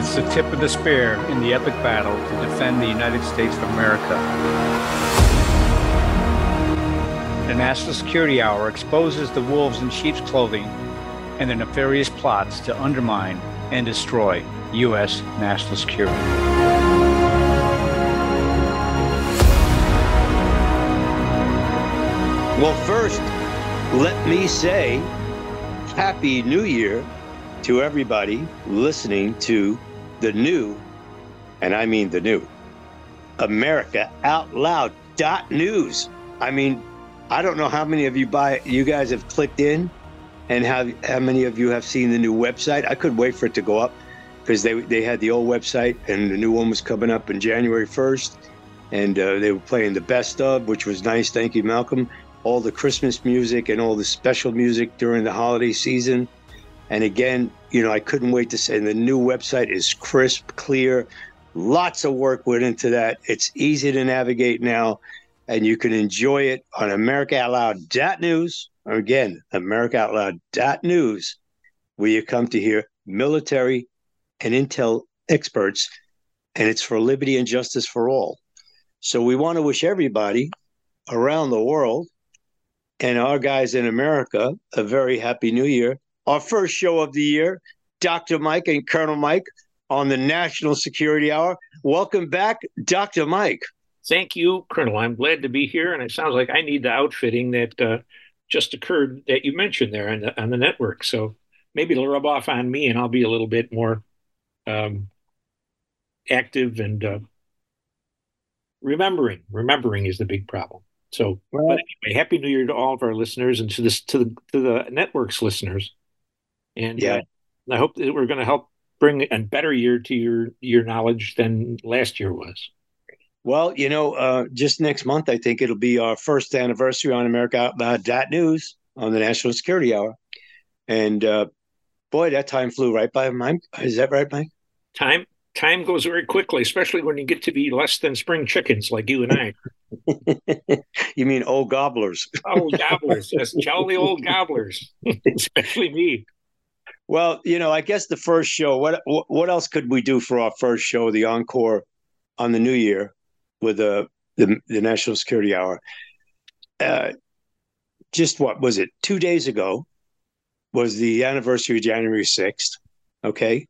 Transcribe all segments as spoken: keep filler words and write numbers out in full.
It's the tip of the spear in the epic battle to defend the United States of America. The National Security Hour exposes the wolves in sheep's clothing and their nefarious plots to undermine and destroy U S national security. Well, first, let me say Happy New Year to everybody listening to the new, and I mean the new, America Out Loud dot news. I mean, I don't know how many of you buy, you guys have clicked in and how, how many of you have seen the new website. I couldn't wait for it to go up because they, they had the old website and the new one was coming up on January first. And uh, they were playing the best of, which was nice. Thank you, Malcolm. All the Christmas music and all the special music during the holiday season. And again, you know, I couldn't wait to say, and the new website is crisp, clear. Lots of work went into that. It's easy to navigate now, and you can enjoy it on america out loud dot news, or again, america out loud dot news, where you come to hear military and intel experts, and it's for liberty and justice for all. So we want to wish everybody around the world and our guys in America a very happy new year. Our first show of the year, Doctor Mike and Colonel Mike on the National Security Hour. Welcome back, Doctor Mike. Thank you, Colonel. I'm glad to be here. And it sounds like I need the outfitting that uh, just occurred that you mentioned there on the, on the network. So maybe it'll rub off on me and I'll be a little bit more um, active and uh, remembering. Remembering is the big problem. So well, but anyway, Happy New Year to all of our listeners and to, this, to, the, to the network's listeners. And yeah. uh, I hope that we're going to help bring a better year to your your knowledge than last year was. Well, you know, uh, just next month, I think it'll be our first anniversary on america out loud dot news on the National Security Hour. And uh, boy, that time flew right by, Mike. Is that right, Mike? Time time goes very quickly, especially when you get to be less than spring chickens like you and I. You mean old gobblers. Old gobblers, yes, jolly old gobblers, especially me. Well, you know, I guess the first show, what what else could we do for our first show, the encore on the new year with uh, the, the National Security Hour? Uh, just what was it? Two days ago was the anniversary of January sixth, okay?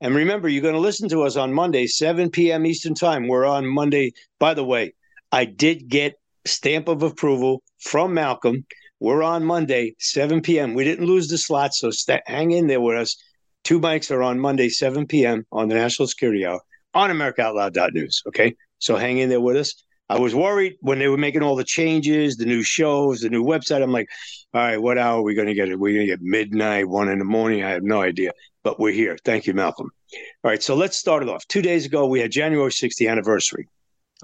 And remember, you're going to listen to us on Monday, seven p.m. Eastern Time. We're on Monday. By the way, I did get stamp of approval from Malcolm. We're on Monday, seven p.m. We didn't lose the slot, so st- hang in there with us. Two mics are on Monday, seven p.m. on the National Security Hour on america out loud dot news, okay? So hang in there with us. I was worried when they were making all the changes, the new shows, the new website. I'm like, all right, what hour are we going to get? Are we going to get midnight, one in the morning? I have no idea, but we're here. Thank you, Malcolm. All right, so let's start it off. Two days ago, we had January sixth anniversary,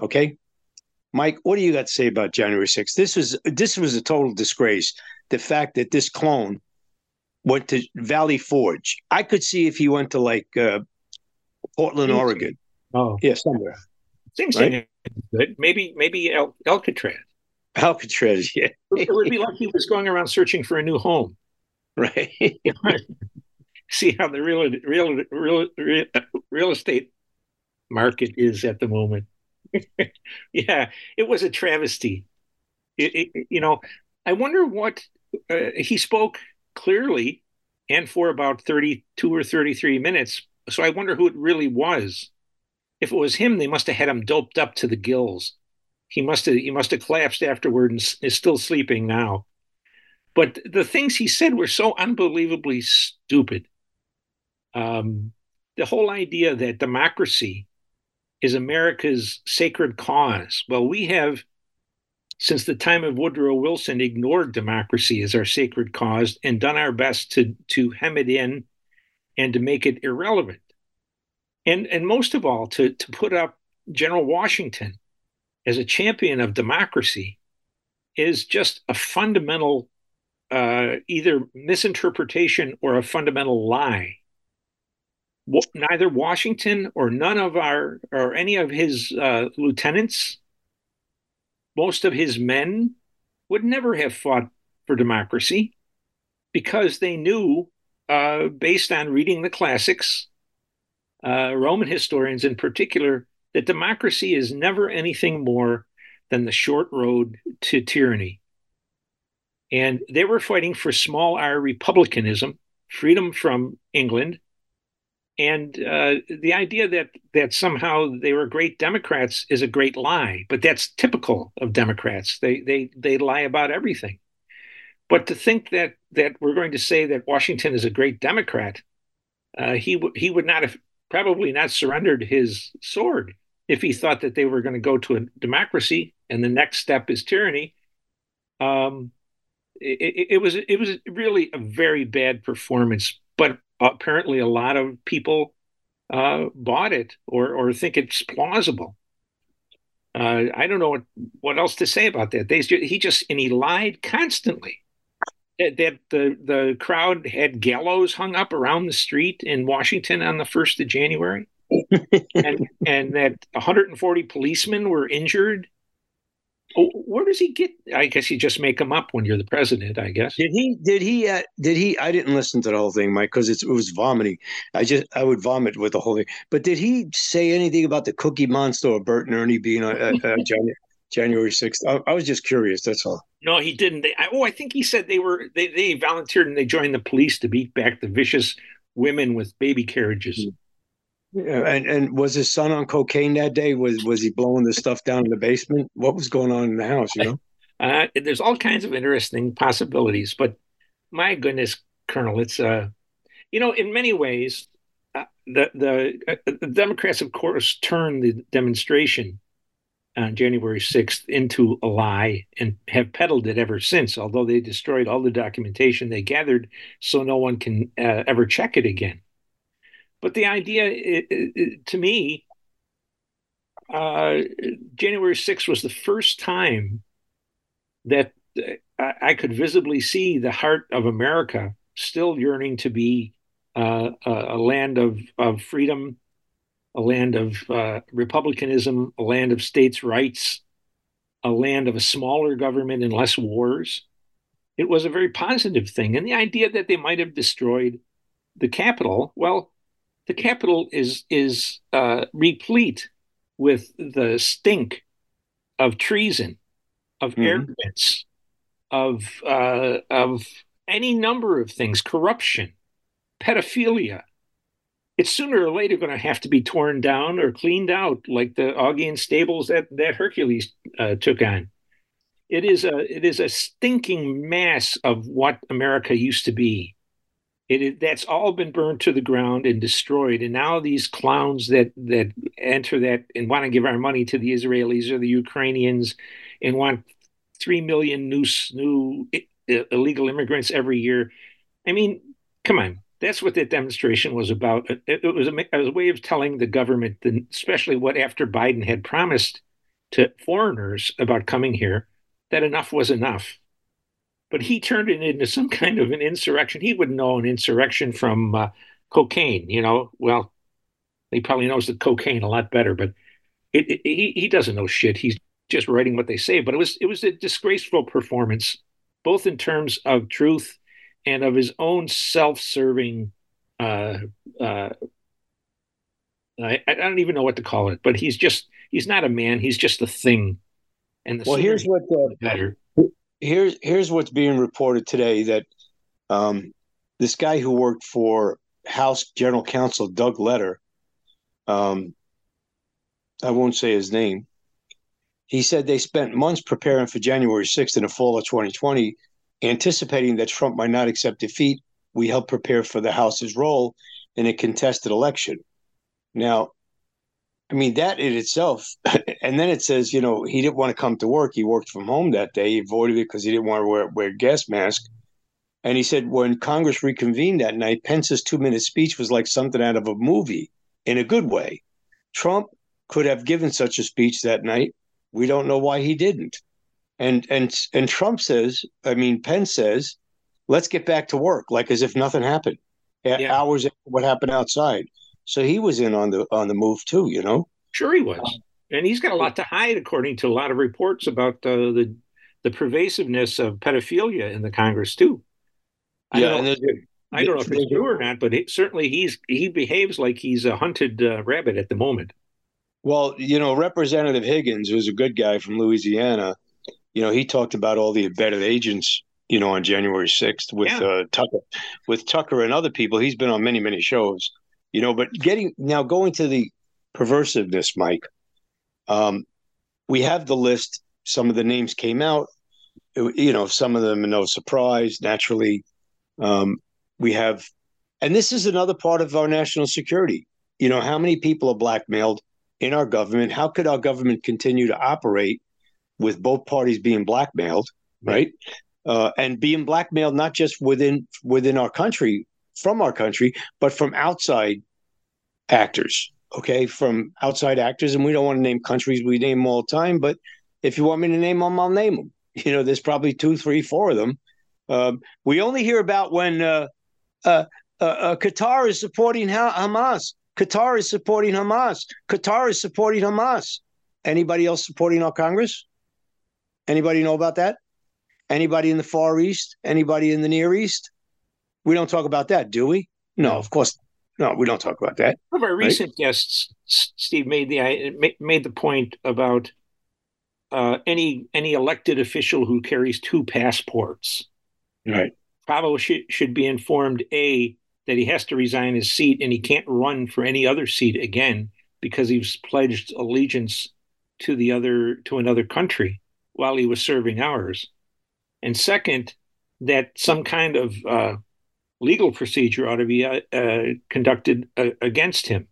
okay? Mike, what do you got to say about January sixth? This was this was a total disgrace. The fact that this clone went to Valley Forge. I could see if he went to like uh, Portland, Things- Oregon. Oh, yeah, somewhere. Things right? good. Maybe maybe Al- Alcatraz. Alcatraz, yeah. It would be like he was going around searching for a new home, right? See how the real real real real, real estate market is at the moment. Yeah, it was a travesty. It, it, you know, I wonder what uh, he spoke clearly and for about thirty-two or thirty-three minutes. So I wonder who it really was. If it was him, they must have had him doped up to the gills. He must have he must have collapsed afterward and is still sleeping now. But the things he said were so unbelievably stupid. Um, the whole idea that democracy is America's sacred cause. Well, we have, since the time of Woodrow Wilson, ignored democracy as our sacred cause and done our best to, to hem it in and to make it irrelevant. And, and most of all, to, to put up General Washington as a champion of democracy is just a fundamental uh, either misinterpretation or a fundamental lie. Neither Washington or none of our or any of his uh, lieutenants, most of his men, would never have fought for democracy because they knew, uh, based on reading the classics, uh, Roman historians in particular, that democracy is never anything more than the short road to tyranny. And they were fighting for small R republicanism, freedom from England, and uh, the idea that that somehow they were great Democrats is a great lie. But that's typical of Democrats. They they they lie about everything. But to think that that we're going to say that Washington is a great Democrat, uh, he w- he would not have probably not surrendered his sword if he thought that they were going to go to a democracy and the next step is tyranny. Um, it, it, it was it was really a very bad performance, but apparently a lot of people uh, bought it or or think it's plausible. Uh, I don't know what, what else to say about that. They he just and he lied constantly. That the, the crowd had gallows hung up around the street in Washington on the first of January, and, and that one hundred forty policemen were injured. Oh, where does he get? I guess you just make them up when you're the president, I guess. Did he? Did he? Uh, did he? I didn't listen to the whole thing, Mike, because it was vomiting. I just I would vomit with the whole thing. But did he say anything about the Cookie Monster or Bert and Ernie being on uh, uh, January sixth? I, I was just curious. That's all. No, he didn't. They, I, oh, I think he said they were they, they volunteered and they joined the police to beat back the vicious women with baby carriages. Mm-hmm. Yeah, and, and was his son on cocaine that day? Was was he blowing this stuff down in the basement? What was going on in the house, you know? Uh, there's all kinds of interesting possibilities. But my goodness, Colonel, it's, uh, you know, in many ways, uh, the, the, uh, the Democrats, of course, turned the demonstration on January sixth into a lie and have peddled it ever since, although they destroyed all the documentation they gathered so no one can uh, ever check it again. But the idea, it, it, to me, uh, January sixth was the first time that I, I could visibly see the heart of America still yearning to be uh, a, a land of, of freedom, a land of uh, republicanism, a land of states' rights, a land of a smaller government and less wars. It was a very positive thing. And the idea that they might have destroyed the Capitol, well, the Capitol is is uh, replete with the stink of treason, of mm-hmm. arrogance, of uh, of any number of things, corruption, pedophilia. It's sooner or later going to have to be torn down or cleaned out, like the Augean stables that that Hercules uh, took on. It is a it is a stinking mass of what America used to be. It, it, that's all been burned to the ground and destroyed. And now these clowns that, that enter that and want to give our money to the Israelis or the Ukrainians and want three million new, new illegal immigrants every year. I mean, come on. That's what that demonstration was about. It, it, was, a, it was a way of telling the government, especially what after Biden had promised to foreigners about coming here, that enough was enough. But he turned it into some kind of an insurrection. He wouldn't know an insurrection from uh, cocaine, you know. Well, he probably knows the cocaine a lot better, but it, it, he he doesn't know shit. He's just writing what they say. But it was it was a disgraceful performance, both in terms of truth and of his own self-serving. Uh, uh, I, I don't even know what to call it. But he's just he's not a man. He's just a thing. And the well, here's what the better. Here's here's what's being reported today, that um, this guy who worked for House General Counsel Doug Letter, um, I won't say his name. He said they spent months preparing for January sixth in the fall of twenty twenty, anticipating that Trump might not accept defeat. We helped prepare for the House's role in a contested election. Now, I mean, that in itself, and then it says, you know, he didn't want to come to work. He worked from home that day. He avoided it because he didn't want to wear, wear a gas mask. And he said when Congress reconvened that night, Pence's two-minute speech was like something out of a movie, in a good way. Trump could have given such a speech that night. We don't know why he didn't. And and and Trump says, I mean, Pence says, let's get back to work, like as if nothing happened. Yeah. Hours after what happened outside. So he was in on the on the move too, you know. Sure, he was, and he's got a lot to hide, according to a lot of reports about uh, the the pervasiveness of pedophilia in the Congress too. I yeah, know, and there's, I don't know if it's true or not, but it, certainly he's he behaves like he's a hunted uh, rabbit at the moment. Well, you know, Representative Higgins was a good guy from Louisiana. You know, he talked about all the embedded agents, you know, on January sixth with yeah. uh, Tucker, with Tucker and other people. He's been on many, many shows, you know, but getting now going to the perversiveness, Mike, um, we have the list. Some of the names came out, you know, some of them, no surprise, naturally. Um, we have, and this is another part of our national security. You know, how many people are blackmailed in our government? How could our government continue to operate with both parties being blackmailed, right? Uh, and being blackmailed not just within within our country, from our country, but from outside actors, okay? From outside actors, and we don't want to name countries. We name them all the time, but if you want me to name them, I'll name them. You know, there's probably two, three, four of them. Um, we only hear about when uh, uh, uh, uh, Qatar is supporting ha- Hamas. Qatar is supporting Hamas. Qatar is supporting Hamas. Anybody else supporting our Congress? Anybody know about that? Anybody in the Far East? Anybody in the Near East? We don't talk about that, do we? No, of course not. No, we don't talk about that. One of our recent right? guests, Steve, made the made the point about uh, any any elected official who carries two passports. Right. Probably should, should be informed, A, that he has to resign his seat and he can't run for any other seat again because he's pledged allegiance to the other to another country while he was serving ours. And second, that some kind of uh, legal procedure ought to be uh, uh, conducted uh, against him.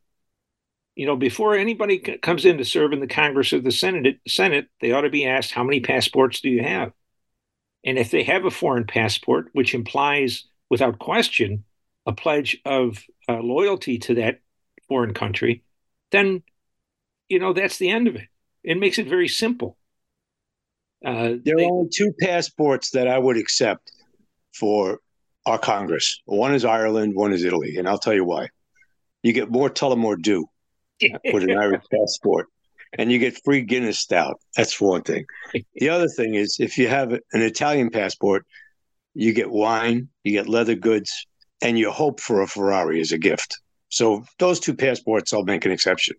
You know, before anybody c- comes in to serve in the Congress or the Senate, Senate, they ought to be asked, how many passports do you have? And if they have a foreign passport, which implies without question a pledge of uh, loyalty to that foreign country, then, you know, that's the end of it. It makes it very simple. Uh, there they, are only two passports that I would accept for our Congress. One is Ireland, one is Italy, and I'll tell you why. You get more Tullamore Dew with an Irish passport. And you get free Guinness stout. That's one thing. The other thing is, if you have an Italian passport, you get wine, you get leather goods, and you hope for a Ferrari as a gift. So those two passports, I'll make an exception.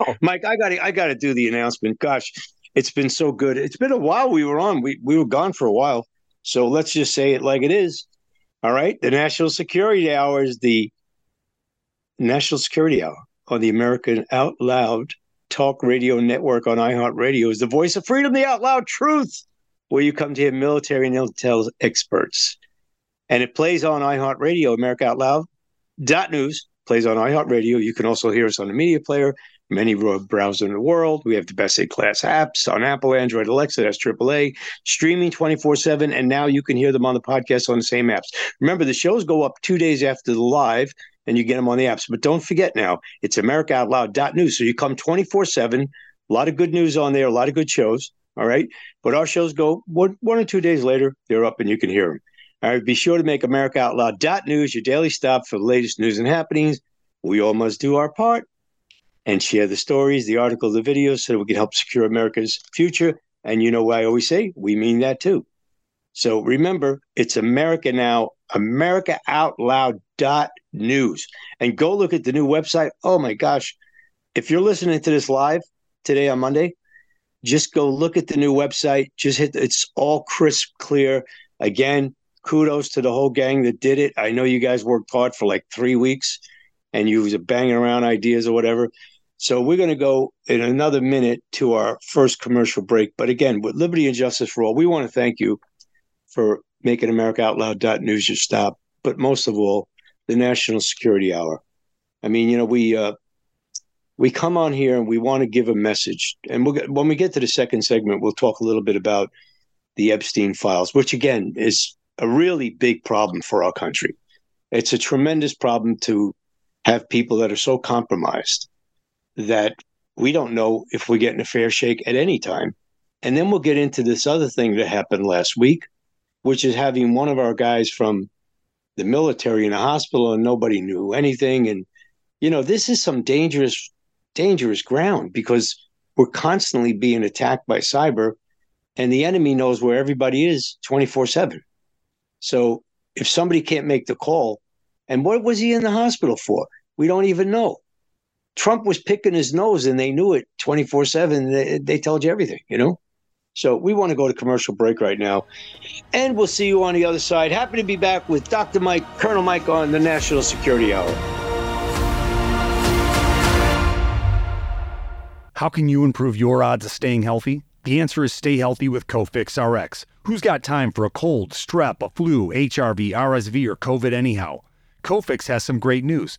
Oh. Mike, I got I got to do the announcement. Gosh, it's been so good. It's been a while we were on. We we were gone for a while. So let's just say it like it is. All right. The National Security Hour is the National Security Hour on the American Out Loud Talk Radio Network on iHeartRadio is the voice of freedom, the out loud truth, where you come to hear military and intel experts. And it plays on iHeartRadio, America Out Loud dot news, plays on iHeartRadio. You can also hear us on the media player, many browsers in the world. We have the best in-class apps on Apple, Android, Alexa, that's triple A, streaming twenty-four seven, and now you can hear them on the podcast on the same apps. Remember, the shows go up two days after the live, and you get them on the apps. But don't forget now, it's America Out Loud dot news. So you come twenty-four seven, a lot of good news on there, a lot of good shows, all right? But our shows go one, one or two days later, they're up and you can hear them. All right, be sure to make America Out Loud dot news your daily stop for the latest news and happenings. We all must do our part and share the stories, the articles, the videos, so that we can help secure America's future. And you know what I always say? We mean that too. So remember, it's America Now, America Out Loud dot news. And go look at the new website. Oh, my gosh. If you're listening to this live today on Monday, just go look at the new website. Just hit it's all crisp, clear. Again, kudos to the whole gang that did it. I know you guys worked hard for like three weeks and you was banging around ideas or whatever. So we're going to go in another minute to our first commercial break. But again, with Liberty and Justice for All, we want to thank you for making America Out Loud dot news your stop. But most of all, the National Security Hour. I mean, you know, we uh, we come on here and we want to give a message. And we'll get, when we get to the second segment, we'll talk a little bit about the Epstein files, which, again, is a really big problem for our country. It's a tremendous problem to have people that are so compromised that we don't know if we're getting a fair shake at any time. And then we'll get into this other thing that happened last week, which is having one of our guys from the military in a hospital and nobody knew anything. And, you know, this is some dangerous, dangerous ground because we're constantly being attacked by cyber and the enemy knows where everybody is twenty-four seven. So if somebody can't make the call, And what was he in the hospital for? We don't even know. Trump was picking his nose, and they knew it twenty-four seven. They, they told you everything, you know? So we want to go to commercial break right now, and we'll see you on the other side. Happy to be back with Doctor Mike, Colonel Mike on the National Security Hour. How can you improve your odds of staying healthy? The answer is stay healthy with CoFix R X. Who's got time for a cold, strep, a flu, H R V, R S V, or COVID anyhow? CoFix has some great news.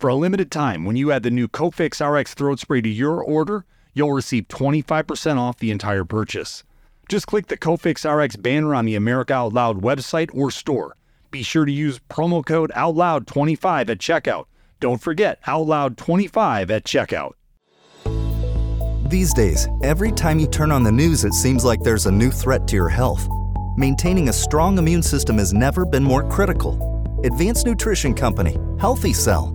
For a limited time, when you add the new CoFix R X throat spray to your order, you'll receive twenty-five percent off the entire purchase. Just click the CoFix R X banner on the America Out Loud website or store. Be sure to use promo code Out Loud twenty-five at checkout. Don't forget Out Loud twenty-five at checkout. These days, every time you turn on the news, it seems like there's a new threat to your health. Maintaining a strong immune system has never been more critical. Advanced nutrition company Healthy Cell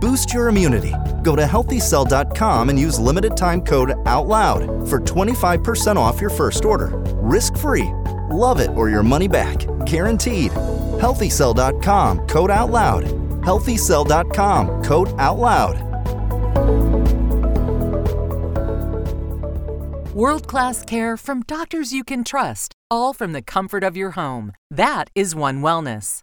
Boost your immunity. Go to healthy cell dot com and use limited time code OUTLOUD for twenty-five percent off your first order. Risk-free. Love it or your money back. Guaranteed. healthy cell dot com, code OUTLOUD. healthy cell dot com, code OUTLOUD. World-class care from doctors you can trust, all from the comfort of your home. That is One Wellness.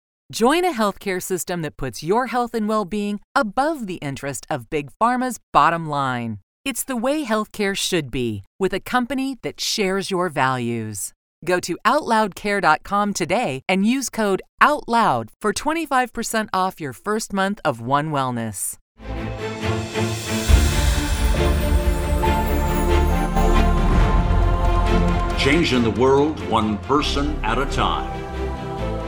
Join a healthcare system that puts your health and well-being above the interest of Big Pharma's bottom line. It's the way healthcare should be, with a company that shares your values. Go to out loud care dot com today and use code OUTLOUD for twenty-five percent off your first month of One Wellness. Changing the world one person at a time.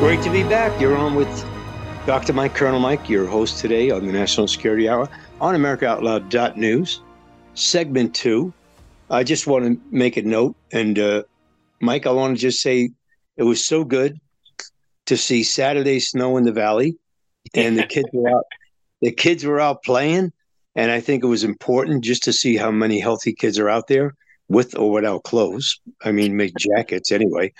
Great to be back. You're on with Doctor Mike, Colonel Mike, your host today on the National Security Hour on America Out Loud dot news, segment two. I just want to make a note, and uh, Mike, I want to just say it was so good to see Saturday snow in the valley, and the kids were out. The kids were out playing, and I think it was important just to see how many healthy kids are out there with or without clothes. I mean, make jackets anyway,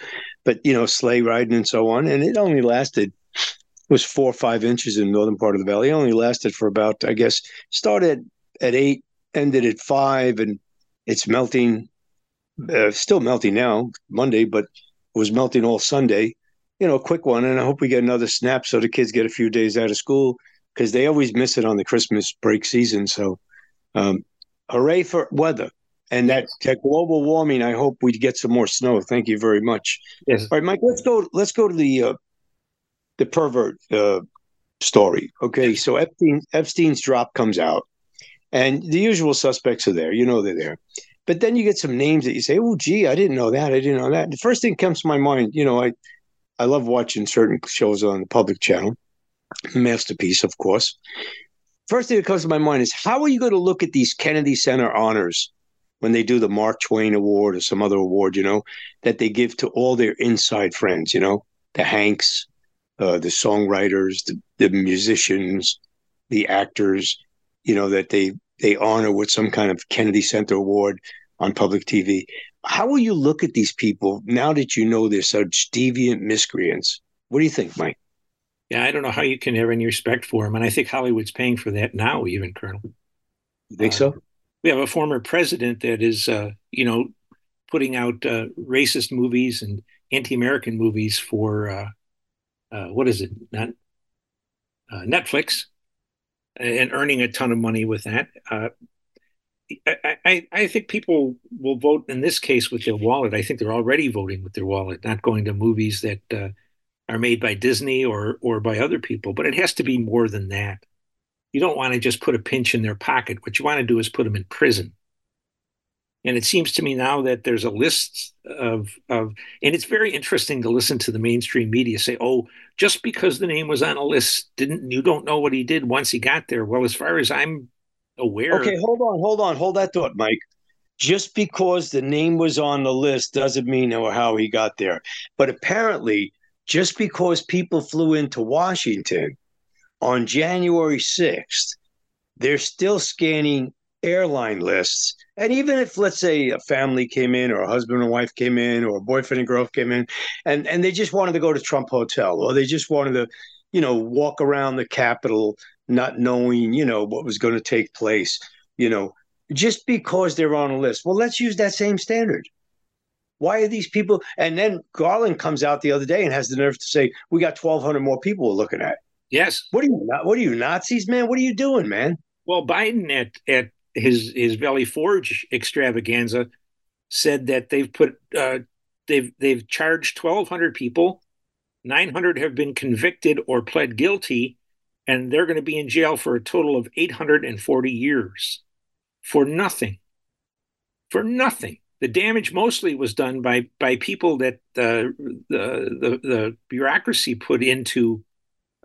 but you know, sleigh riding and so on. And it only lasted it was four or five inches in the northern part of the valley. It only lasted for about, I guess, started at eight, ended at five, and it's melting, uh, still melting now Monday, but it was melting all Sunday. You know, a quick one, and I hope we get another snap so the kids get a few days out of school, because they always miss it on the Christmas break season. So um, hooray for weather. And that, that global warming, I hope we get some more snow. Thank you very much. Yes. All right, Mike, let's go Let's go to the uh, the pervert uh, story. Okay, so Epstein, Epstein's drop comes out, and the usual suspects are there. You know they're there. But then you get some names that you say, oh, gee, I didn't know that. I didn't know that. The first thing comes to my mind, you know, I, I love watching certain shows on the public channel. Masterpiece, of course. First thing that comes to my mind is, how are you going to look at these Kennedy Center honors when they do the Mark Twain Award or some other award, you know, that they give to all their inside friends, you know, the Hanks, uh, the songwriters, the, the musicians, the actors, you know, that they they honor with some kind of Kennedy Center Award on public T V. How will you look at these people now that you know they're such deviant miscreants? What do you think, Mike? Yeah, I don't know how you can have any respect for them. And I think Hollywood's paying for that now, even, Colonel. You think uh, so? We have a former president that is, uh, you know, putting out uh, racist movies and anti-American movies for, uh, uh, what is it, Not, uh, Netflix. And earning a ton of money with that. Uh, I, I, I think people will vote in this case with their wallet. I think they're already voting with their wallet, not going to movies that uh, are made by Disney or or by other people. But it has to be more than that. You don't want to just put a pinch in their pocket. What you want to do is put them in prison. And it seems to me now that there's a list of, of and it's very interesting to listen to the mainstream media say, oh, just because the name was on a list, didn't you don't know what he did once he got there. Well, as far as I'm aware. Okay, hold on, hold on. Hold that thought, Mike. Just because the name was on the list doesn't mean how he got there. But apparently, just because people flew into Washington on January sixth, they're still scanning airline lists. And even if, let's say, a family came in or a husband and wife came in or a boyfriend and girlfriend came in and, and they just wanted to go to Trump Hotel or they just wanted to, you know, walk around the Capitol not knowing, you know, what was going to take place, you know, just because they're on a list. Well, let's use that same standard. Why are these people? And then Garland comes out the other day and has the nerve to say, we got twelve hundred more people we're looking at. Yes. What are you, what are you, Nazis, man? What are you doing, man? Well, Biden at at his his Valley Forge extravaganza said that they've put uh, they've they've charged twelve hundred people, nine hundred have been convicted or pled guilty, and they're going to be in jail for a total of eight hundred forty years for nothing, for nothing. The damage mostly was done by by people that the the the, the bureaucracy put in to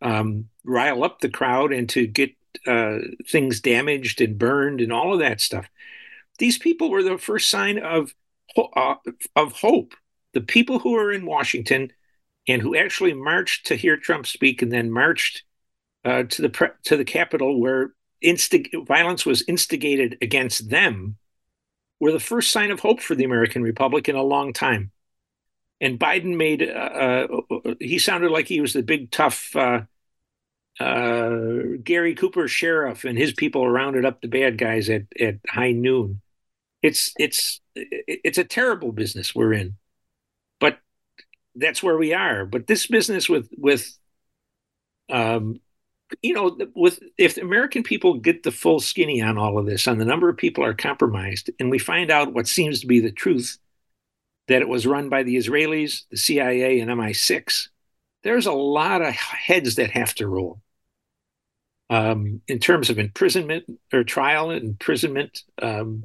um, rile up the crowd and to get Uh, things damaged and burned and all of that stuff. These people were the first sign of uh, of hope. The people who are in Washington and who actually marched to hear Trump speak and then marched uh, to the pre- to the Capitol where instig- violence was instigated against them were the first sign of hope for the American Republic in a long time. And Biden made uh, uh, he sounded like he was the big tough uh, Uh, Gary Cooper, sheriff, and his people rounded up the bad guys at, at high noon. It's it's it's a terrible business we're in, but that's where we are. But this business with with um, you know, with if the American people get the full skinny on all of this, on the number of people are compromised, and we find out what seems to be the truth, that it was run by the Israelis, the C I A, and M I six. There's a lot of heads that have to roll. Um, in terms of imprisonment or trial and imprisonment, um,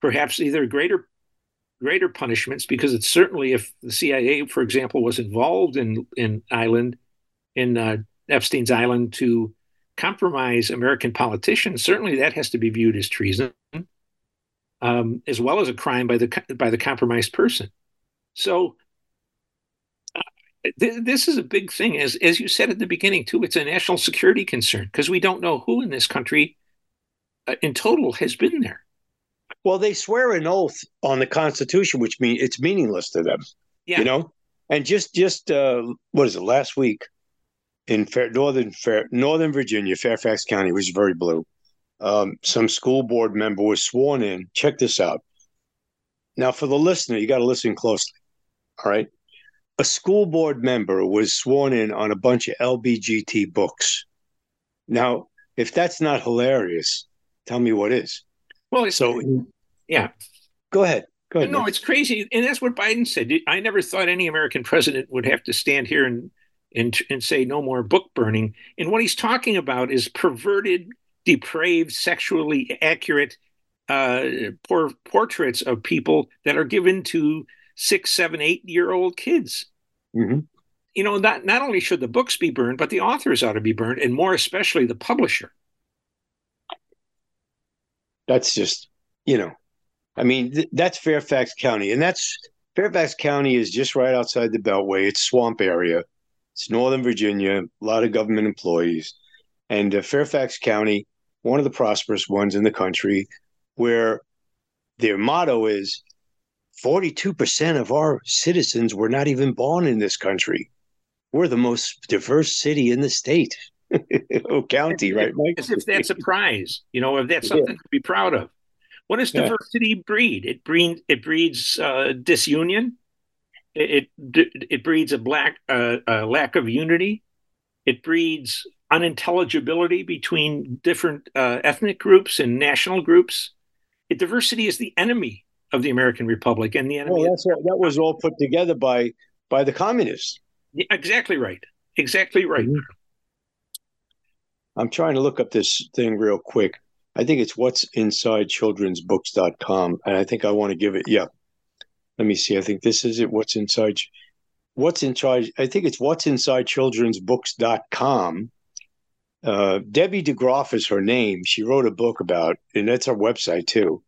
perhaps either greater greater punishments, because it's certainly if the C I A, for example, was involved in in Island, in uh, Epstein's Island to compromise American politicians, certainly that has to be viewed as treason, um, as well as a crime by the by the compromised person. So this is a big thing. As as you said at the beginning, too, it's a national security concern because we don't know who in this country uh, in total has been there. Well, they swear an oath on the Constitution, which means it's meaningless to them, yeah. You know, and just just uh, what is it? Last week in Fair, Northern, Fair, Northern Virginia, Fairfax County, which is very blue. Um, some school board member was sworn in. Check this out. Now, for the listener, you got to listen closely. All right. A school board member was sworn in on a bunch of L B G T books. Now, if that's not hilarious, tell me what is. Well, it's, so yeah, go ahead. Go ahead. No, man. It's crazy, and that's what Biden said. I never thought any American president would have to stand here and and, and say no more book burning. And what he's talking about is perverted, depraved, sexually accurate uh, por- portraits of people that are given to six, seven, eight-year-old kids. Mm-hmm. You know, not, not only should the books be burned, but the authors ought to be burned, and more especially the publisher. That's just, you know, I mean, th- that's Fairfax County. And that's Fairfax County is just right outside the Beltway. It's swamp area. It's Northern Virginia, a lot of government employees. And uh, Fairfax County, one of the prosperous ones in the country, where their motto is forty-two percent of our citizens were not even born in this country. We're the most diverse city in the state. Oh, county, right, Mike? As if that's a prize, you know, if that's something yeah. to be proud of. What does diversity yeah. breed? It breeds, it breeds uh, disunion. It it, it breeds a black uh, a lack of unity. It breeds unintelligibility between different uh, ethnic groups and national groups. It, diversity is the enemy of the American Republic, and the enemy. Well, that's what, that was all put together by by the communists. Yeah, exactly right. Exactly right. Mm-hmm. I'm trying to look up this thing real quick. I think it's what's inside children's books dot com, and I think I want to give it. Yeah, let me see. I think this is it. What's inside? What's inside? I think it's what's inside children's books dot com. Uh, Debbie DeGroff is her name. She wrote a book about, and that's her website too.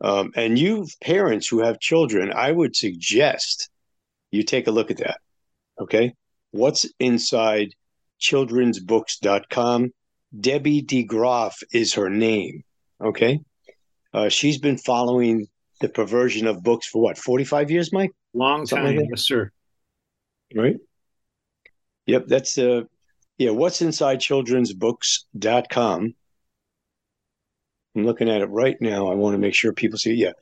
Um, and you parents who have children, I would suggest you take a look at that. Okay, what's inside children's books dot com. Debbie DeGroff is her name, okay? Uh, she's been following the perversion of books for, what, forty-five years, Mike? Long Something time, like yes, sir. Right? Yep, that's, uh, yeah, what's inside children's books dot com. I'm looking at it right now. I want to make sure people see it. Yeah,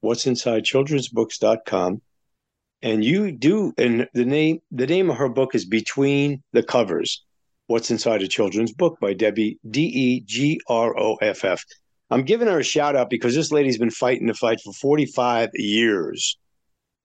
what's inside children's books dot com. And you do, and the name, the name of her book is Between the Covers. What's Inside a Children's Book by Debbie, D E G R O F F. I'm giving her a shout-out because this lady's been fighting the fight for forty-five years.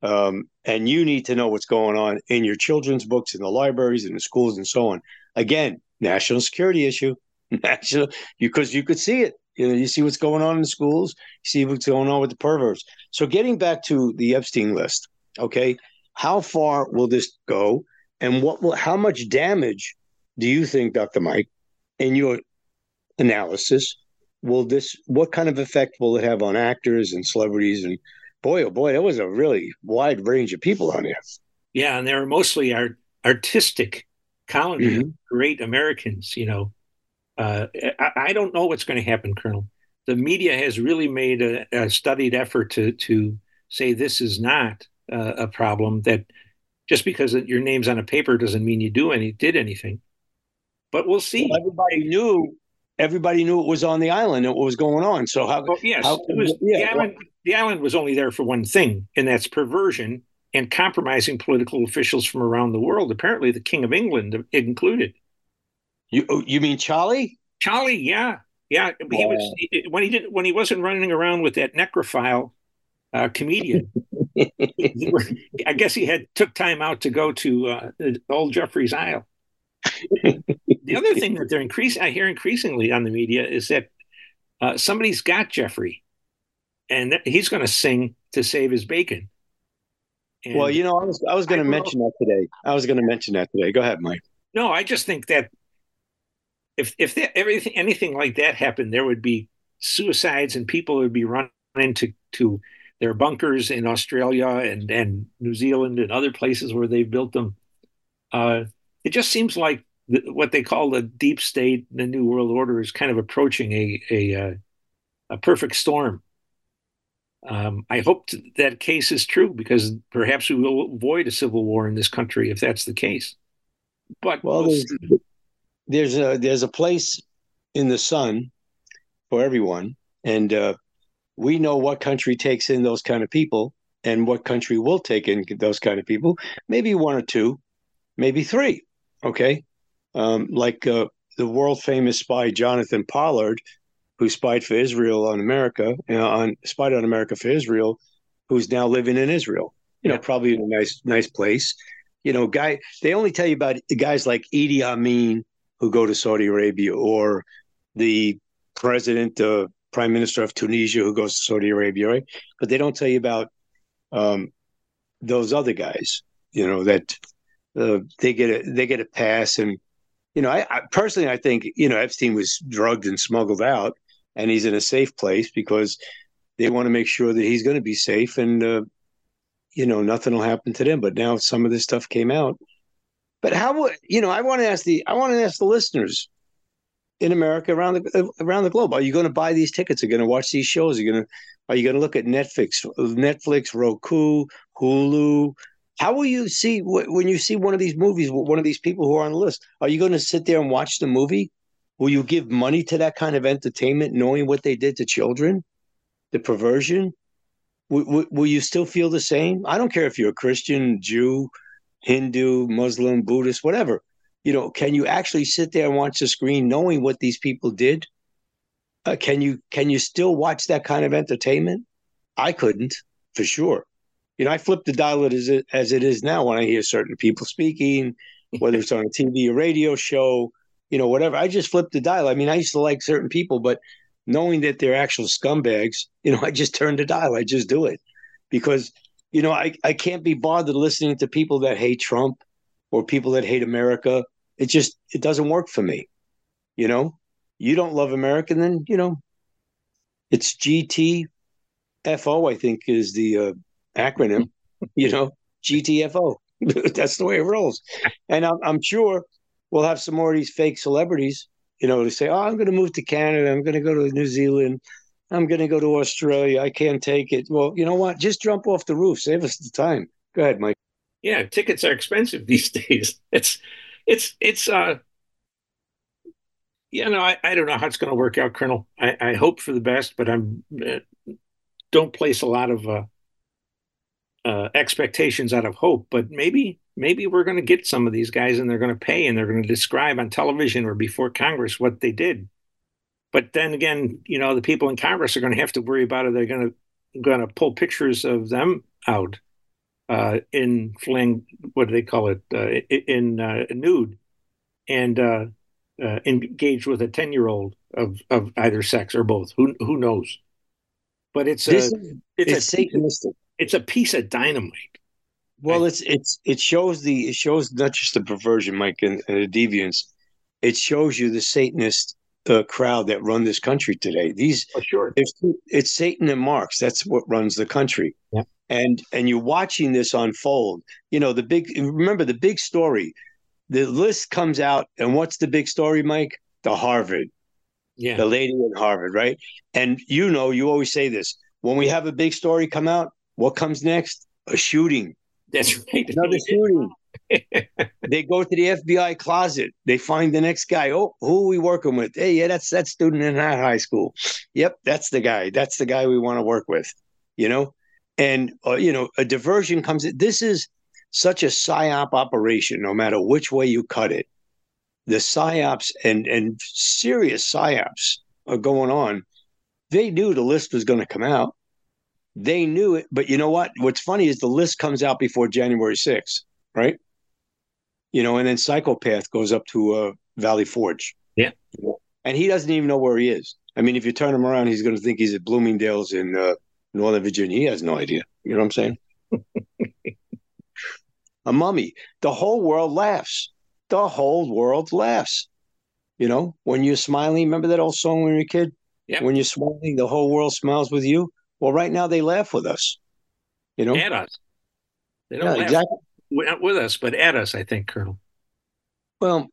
Um, and you need to know what's going on in your children's books, in the libraries, in the schools, and so on. Again, national security issue. National, because you could see it. You know, you see what's going on in the schools. You see what's going on with the perverts. So getting back to the Epstein list, okay, how far will this go? And what will? How much damage do you think, Doctor Mike, in your analysis, will this, what kind of effect will it have on actors and celebrities? And boy, oh boy, that was a really wide range of people on there. Yeah, and they were mostly art, artistic colony, mm-hmm. great Americans, you know. Uh, I, I don't know what's going to happen, Colonel. The media has really made a, a studied effort to, to say this is not uh, a problem, that just because your name's on a paper doesn't mean you do any did anything. But we'll see. Well, everybody knew. Everybody knew it was on the island and what was going on. So how? Oh, yes, how, it was, yeah, the, island, right. the island was only there for one thing, and that's perversion and compromising political officials from around the world. Apparently, the King of England included. You you mean Charlie? Charlie, yeah, yeah. Oh. He was he, when he didn't when he wasn't running around with that necrophile uh, comedian. I guess he had took time out to go to uh, old Jeffrey's Isle. The other thing that they're increasing, I hear increasingly on the media, is that uh, somebody's got Jeffrey, and th- he's going to sing to save his bacon. And well, you know, I was I was going to mention that today. I was going to mention that today. Go ahead, Mike. No, I just think that if if that, everything anything like that happened, there would be suicides and people would be run into to their bunkers in Australia and and New Zealand and other places where they've built them. Uh, it just seems like what they call the deep state, the New World Order, is kind of approaching a a, a perfect storm. Um, I hope that case is true, because perhaps we will avoid a civil war in this country if that's the case. But well, most- there's, there's a there's a place in the sun for everyone, and uh, we know what country takes in those kind of people, and what country will take in those kind of people. Maybe one or two, maybe three. Okay. Um, like uh, the world-famous spy Jonathan Pollard, who spied for Israel on America, uh, on spied on America for Israel, who's now living in Israel. You know, yeah. probably in a nice, nice place. You know, guy, they only tell you about guys like Idi Amin who go to Saudi Arabia, or the president, the uh, prime minister of Tunisia who goes to Saudi Arabia, right? But they don't tell you about um, those other guys. You know that uh, they get a they get a pass, and you know, I, I personally I think you know Epstein was drugged and smuggled out, and he's in a safe place because they want to make sure that he's going to be safe, and uh, you know, nothing will happen to them. But now some of this stuff came out. But how would you know? I want to ask the I want to ask the listeners in America, around the around the globe, are you going to buy these tickets? Are you going to watch these shows? Are you going to are you going to look at Netflix, Netflix, Roku, Hulu? How will you see when you see one of these movies, one of these people who are on the list? Are you going to sit there and watch the movie? Will you give money to that kind of entertainment, knowing what they did to children, the perversion? Will, will, will you still feel the same? I don't care if you're a Christian, Jew, Hindu, Muslim, Buddhist, whatever. You know, can you actually sit there and watch the screen, knowing what these people did? Uh, can you can you still watch that kind of entertainment? I couldn't, for sure. You know, I flip the dial as it, as it is now when I hear certain people speaking, whether it's on a T V or radio show, you know, whatever. I just flip the dial. I mean, I used to like certain people, but knowing that they're actual scumbags, you know, I just turn the dial. I just do it because, you know, I, I can't be bothered listening to people that hate Trump or people that hate America. It just it doesn't work for me. You know, you don't love America, then, you know, it's G T F O, I think, is the uh, acronym, you know, G T F O. That's the way it rolls. And I'm, I'm sure we'll have some more of these fake celebrities, you know, to say, oh, I'm going to move to Canada. I'm going to go to New Zealand. I'm going to go to Australia. I can't take it. Well, you know what? Just jump off the roof. Save us the time. Go ahead, Mike. Yeah, tickets are expensive these days. It's, it's, it's, uh, you know, I, I don't know how it's going to work out, Colonel. I, I hope for the best, but I'm, uh, don't place a lot of, uh, Uh, expectations out of hope, but maybe maybe we're going to get some of these guys, and they're going to pay, and they're going to describe on television or before Congress what they did. But then again, you know, the people in Congress are going to have to worry about it. They're going to going to pull pictures of them out uh, in flang. What do they call it? Uh, in uh, nude, and uh, uh, engage with a ten-year-old of of either sex or both. Who who knows? But it's a this is, it's, it's a Satanistic. It's a piece of dynamite. Well, it's it's it shows the it shows not just the perversion, Mike, and, and the deviance. It shows you the Satanist uh, crowd that run this country today. These oh, sure, it's, it's Satan and Marx. That's what runs the country. Yeah. And and you're watching this unfold. You know the big. Remember the big story. The list comes out, and what's the big story, Mike? The Harvard. Yeah. The lady in Harvard, right? And you know, you always say this when we have a big story come out. What comes next? A shooting. That's right. Another shooting. They go to the F B I closet. They find the next guy. Oh, who are we working with? Hey, yeah, that's that student in that high school. Yep, that's the guy. That's the guy we want to work with, you know? And, uh, you know, a diversion comes. This is such a psyop operation, no matter which way you cut it. The psyops and, and serious psyops are going on. They knew the list was going to come out. They knew it, but you know what? What's funny is the list comes out before January sixth, right? You know, and then Psychopath goes up to uh, Valley Forge. Yeah. And he doesn't even know where he is. I mean, if you turn him around, he's going to think he's at Bloomingdale's in uh, Northern Virginia. He has no idea. You know what I'm saying? A mummy. The whole world laughs. The whole world laughs. You know, when you're smiling, remember that old song when you were a kid? Yeah. When you're smiling, the whole world smiles with you. Well, right now they laugh with us, you know. At us, they don't yeah, laugh exactly. with us, but at us, I think, Colonel. Well,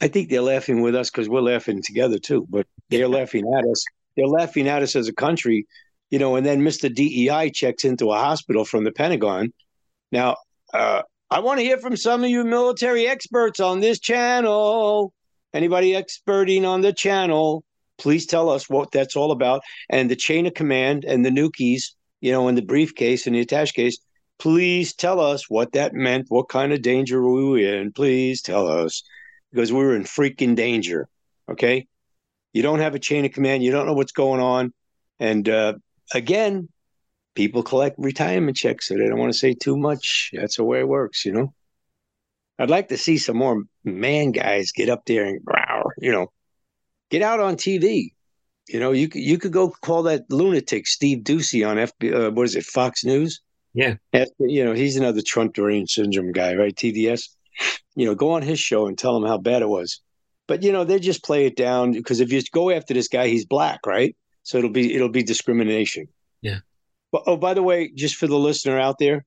I think they're laughing with us because we're laughing together too. But they're laughing at us. They're laughing at us as a country, you know. And then Mister D E I checks into a hospital from the Pentagon. Now, uh, I want to hear from some of you military experts on this channel. Anybody experting on the channel? Please tell us what that's all about. And the chain of command and the nukies, you know, and the briefcase and the attached case, please tell us what that meant, what kind of danger we were in. Please tell us, because we were in freaking danger, okay? You don't have a chain of command. You don't know what's going on. And, uh, again, people collect retirement checks, so they don't want to say too much. That's the way it works, you know? I'd like to see some more man guys get up there and, you know, get out on T V. You know, you could you could go call that lunatic Steve Ducey on F B I. Uh, what is it, Fox News? Yeah, you know, he's another Trump-deranged syndrome guy, right? T D S. You know, go on his show and tell him how bad it was. But you know, they just play it down because if you go after this guy, he's black, right? So it'll be it'll be discrimination. Yeah. But, oh, by the way, just for the listener out there,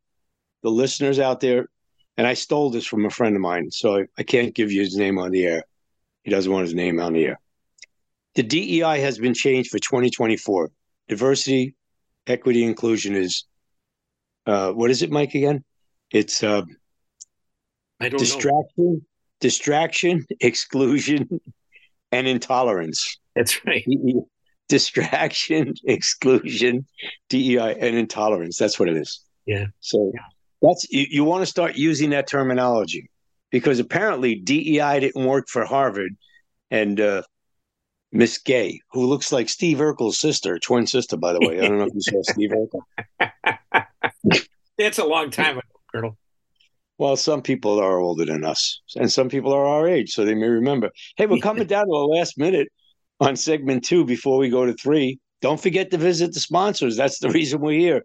the listeners out there, and I stole this from a friend of mine, so I, I can't give you his name on the air. He doesn't want his name on the air. The D E I has been changed for twenty twenty-four. Diversity, equity, inclusion is uh, what is it, Mike? Again, it's uh, I don't distraction, know. distraction, exclusion, and intolerance. That's right. Distraction, exclusion, D E I, and intolerance. That's what it is. Yeah. So yeah. that's you, you want to start using that terminology because apparently D E I didn't work for Harvard and. Uh, Miss Gay, who looks like Steve Urkel's sister, twin sister, by the way. I don't know if you saw Steve Urkel. That's a long time ago, Colonel. Well, some people are older than us, and some people are our age, so they may remember. Hey, we're coming down to the last minute on segment two before we go to three. Don't forget to visit the sponsors. That's the reason we're here.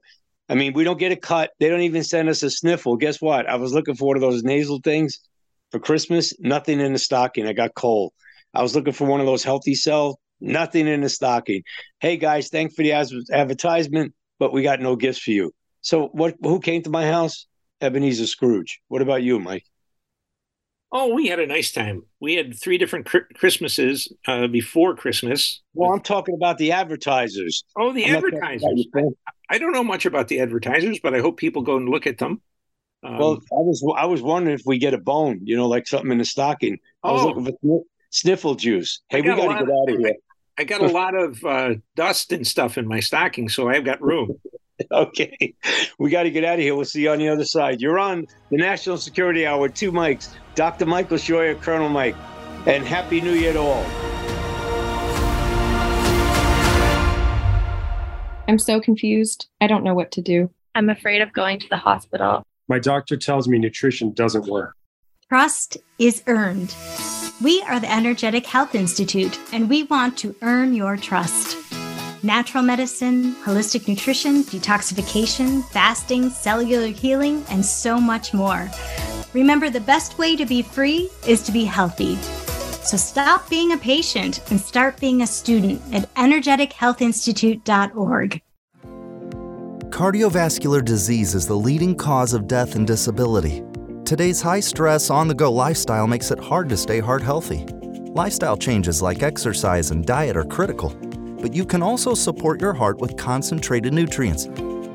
I mean, we don't get a cut. They don't even send us a sniffle. Guess what? I was looking for one of those nasal things for Christmas. Nothing in the stocking. I got cold. I was looking for one of those Healthy Cell, nothing in the stocking. Hey, guys, thanks for the advertisement, but we got no gifts for you. So what? Who came to my house? Ebenezer Scrooge. What about you, Mike? Oh, we had a nice time. We had three different cr- Christmases uh, before Christmas. Well, I'm talking about the advertisers. Oh, the I'm advertisers. I don't know much about the advertisers, but I hope people go and look at them. Um, well, I was I was wondering if we get a bone, you know, like something in the stocking. I was oh. looking for... Sniffle juice. Hey, got we got to get out of here. I got a lot of uh, dust and stuff in my stocking, so I've got room. Okay. We got to get out of here. We'll see you on the other side. You're on the National Security Hour with Two Mikes, Doctor Michael Scheuer, Colonel Mike, and Happy New Year to all. I'm so confused. I don't know what to do. I'm afraid of going to the hospital. My doctor tells me nutrition doesn't work. Trust is earned. We are the Energetic Health Institute, and we want to earn your trust. Natural medicine, holistic nutrition, detoxification, fasting, cellular healing, and so much more. Remember, the best way to be free is to be healthy. So stop being a patient and start being a student at energetic health institute dot org. Cardiovascular disease is the leading cause of death and disability. Today's high-stress, on-the-go lifestyle makes it hard to stay heart healthy. Lifestyle changes like exercise and diet are critical, but you can also support your heart with concentrated nutrients.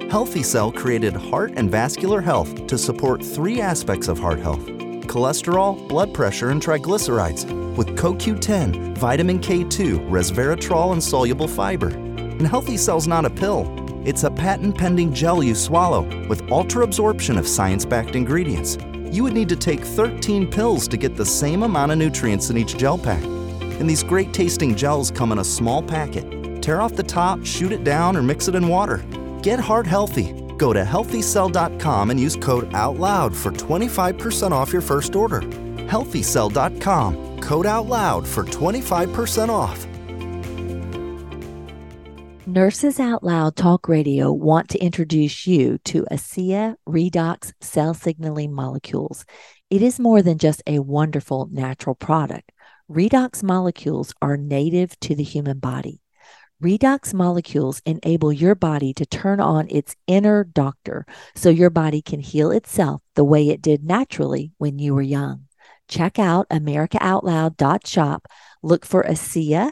Healthy Cell created Heart and Vascular Health to support three aspects of heart health: cholesterol, blood pressure, and triglycerides, with C O Q ten, vitamin K two, resveratrol, and soluble fiber. And Healthy Cell's not a pill. It's a patent-pending gel you swallow with ultra-absorption of science-backed ingredients. You would need to take thirteen pills to get the same amount of nutrients in each gel pack. And these great tasting gels come in a small packet. Tear off the top, shoot it down, or mix it in water. Get heart healthy. Go to healthy cell dot com and use code OUTLOUD for twenty-five percent off your first order. healthy cell dot com, code OUTLOUD for twenty-five percent off. Nurses Out Loud Talk Radio want to introduce you to ASEA Redox Cell Signaling Molecules. It is more than just a wonderful natural product. Redox molecules are native to the human body. Redox molecules enable your body to turn on its inner doctor so your body can heal itself the way it did naturally when you were young. Check out america out loud dot shop. Look for ASEA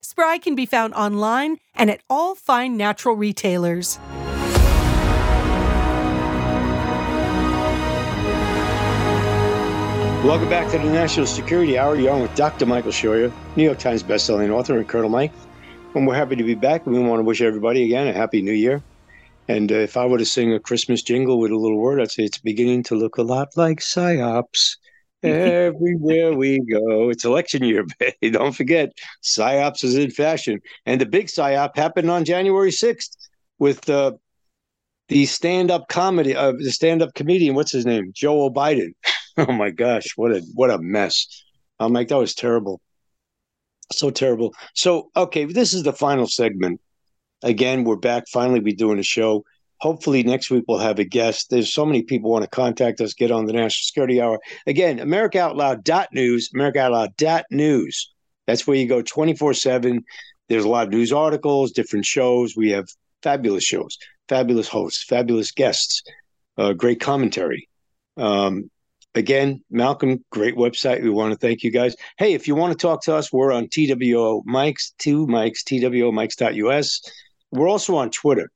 Spry can be found online and at all fine natural retailers. Welcome back to the National Security Hour. You're on with Doctor Michael Scheuer, New York Times bestselling author, and Colonel Mike. And we're happy to be back. We want to wish everybody, again, a happy new year. And uh, if I were to sing a Christmas jingle with a little word, I'd say it's beginning to look a lot like PSYOPs. Everywhere we go. It's election year, babe. Don't forget, PSYOPs is in fashion. And the big PSYOP happened on January sixth with uh, the stand-up comedy, uh, the stand-up comedian, what's his name? Joe Biden. Oh, my gosh. What a what a mess. I'm like, that was terrible. So terrible. So, okay, this is the final segment. Again, we're back. Finally, we're doing a show. Hopefully next week we'll have a guest. There's so many people want to contact us, get on the National Security Hour. Again, America Out Loud dot news, America Out Loud dot news. That's where you go twenty-four seven. There's a lot of news articles, different shows. We have fabulous shows, fabulous hosts, fabulous guests, uh, great commentary. Um, again, Malcolm, great website. We want to thank you guys. Hey, if you want to talk to us, we're on T W O Mikes, two Mikes, T W O Mikes dot U S. We're also on Twitter.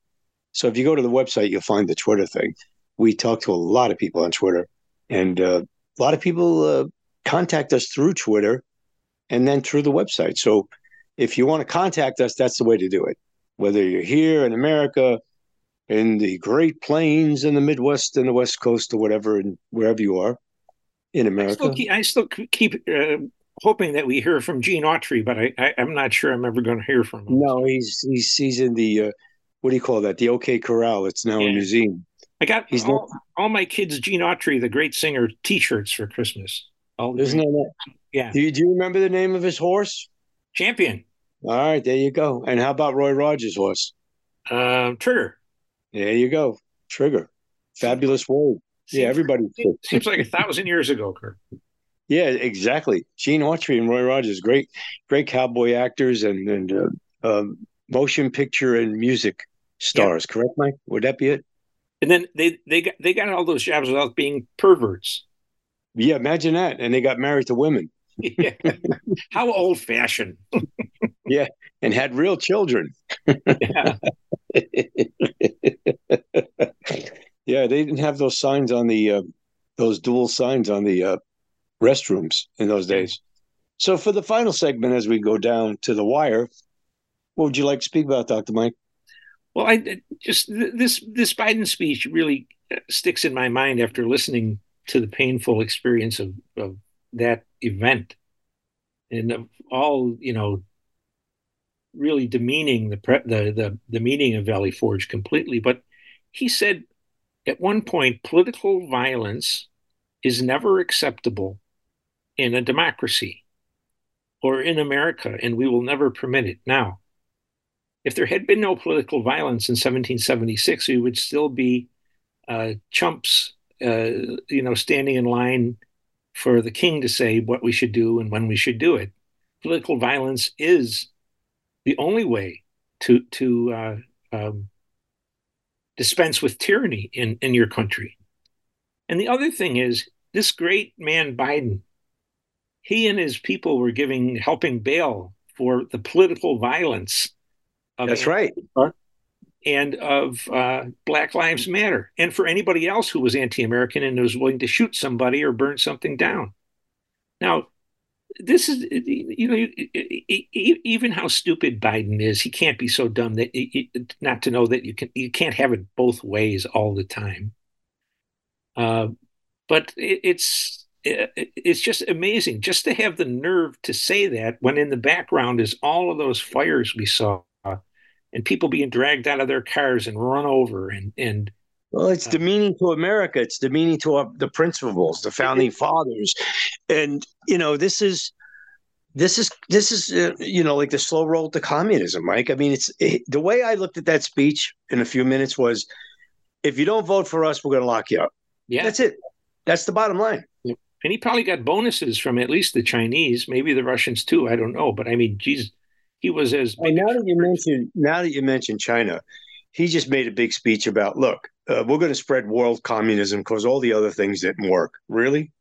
So if you go to the website, you'll find the Twitter thing. We talk to a lot of people on Twitter, and uh, a lot of people uh, contact us through Twitter and then through the website. So if you want to contact us, that's the way to do it. Whether you're here in America, in the Great Plains, in the Midwest, in the West Coast, or whatever, and wherever you are in America. I still keep, I still keep uh, hoping that we hear from Gene Autry, but I, I, I'm not sure I'm ever going to hear from him. No, he's, he's, he's in the... Uh, what do you call that? The OK Corral. It's now yeah. a museum. I got He's all, not... all my kids' Gene Autry, the great singer, T-shirts for Christmas. All Isn't that? Yeah. Do you, do you remember the name of his horse? Champion. All right, there you go. And how about Roy Rogers' horse? Um, Trigger. There you go, Trigger. Fabulous word. Seems, yeah, everybody. Seems like a thousand years ago, Kurt. Yeah, exactly. Gene Autry and Roy Rogers, great, great cowboy actors and and uh, um, motion picture and music stars, yeah. Correct, Mike? Would that be it? And then they they got, they got all those jobs without being perverts. Yeah, imagine that. And they got married to women. Yeah. How old-fashioned. Yeah, and had real children. Yeah. Yeah, they didn't have those signs on the, uh, those dual signs on the uh, restrooms in those days. So for the final segment, as we go down to the wire, what would you like to speak about, Doctor Mike? Well, I just this this Biden speech really sticks in my mind after listening to the painful experience of, of that event, and of all, you know, really demeaning the, pre, the the the meaning of Valley Forge completely. But he said at one point, political violence is never acceptable in a democracy or in America, and we will never permit it now. If there had been no political violence in seventeen seventy-six, we would still be uh, chumps, uh, you know, standing in line for the king to say what we should do and when we should do it. Political violence is the only way to to uh, um, dispense with tyranny in, in your country. And the other thing is, this great man Biden, he and his people were giving helping bail for the political violence. That's right. And of uh, Black Lives Matter, and for anybody else who was anti-American and was willing to shoot somebody or burn something down. Now, this is, you know, even how stupid Biden is, he can't be so dumb that it, not to know that you can you can't have it both ways all the time. Uh, but it, it's it's just amazing just to have the nerve to say that when in the background is all of those fires we saw and people being dragged out of their cars and run over. And, and well, it's uh, demeaning to America. It's demeaning to our, the principles, the founding fathers. And, you know, this is this is this is, uh, you know, like the slow roll to communism, Mike. I mean, it's it, the way I looked at that speech in a few minutes was, if you don't vote for us, we're going to lock you up. Yeah, that's it. That's the bottom line. And he probably got bonuses from at least the Chinese, maybe the Russians too. I don't know. But I mean, geez, he was as big. Now that you mentioned, now that you mentioned China, he just made a big speech about, look, uh, we're going to spread world communism because all the other things didn't work. Really?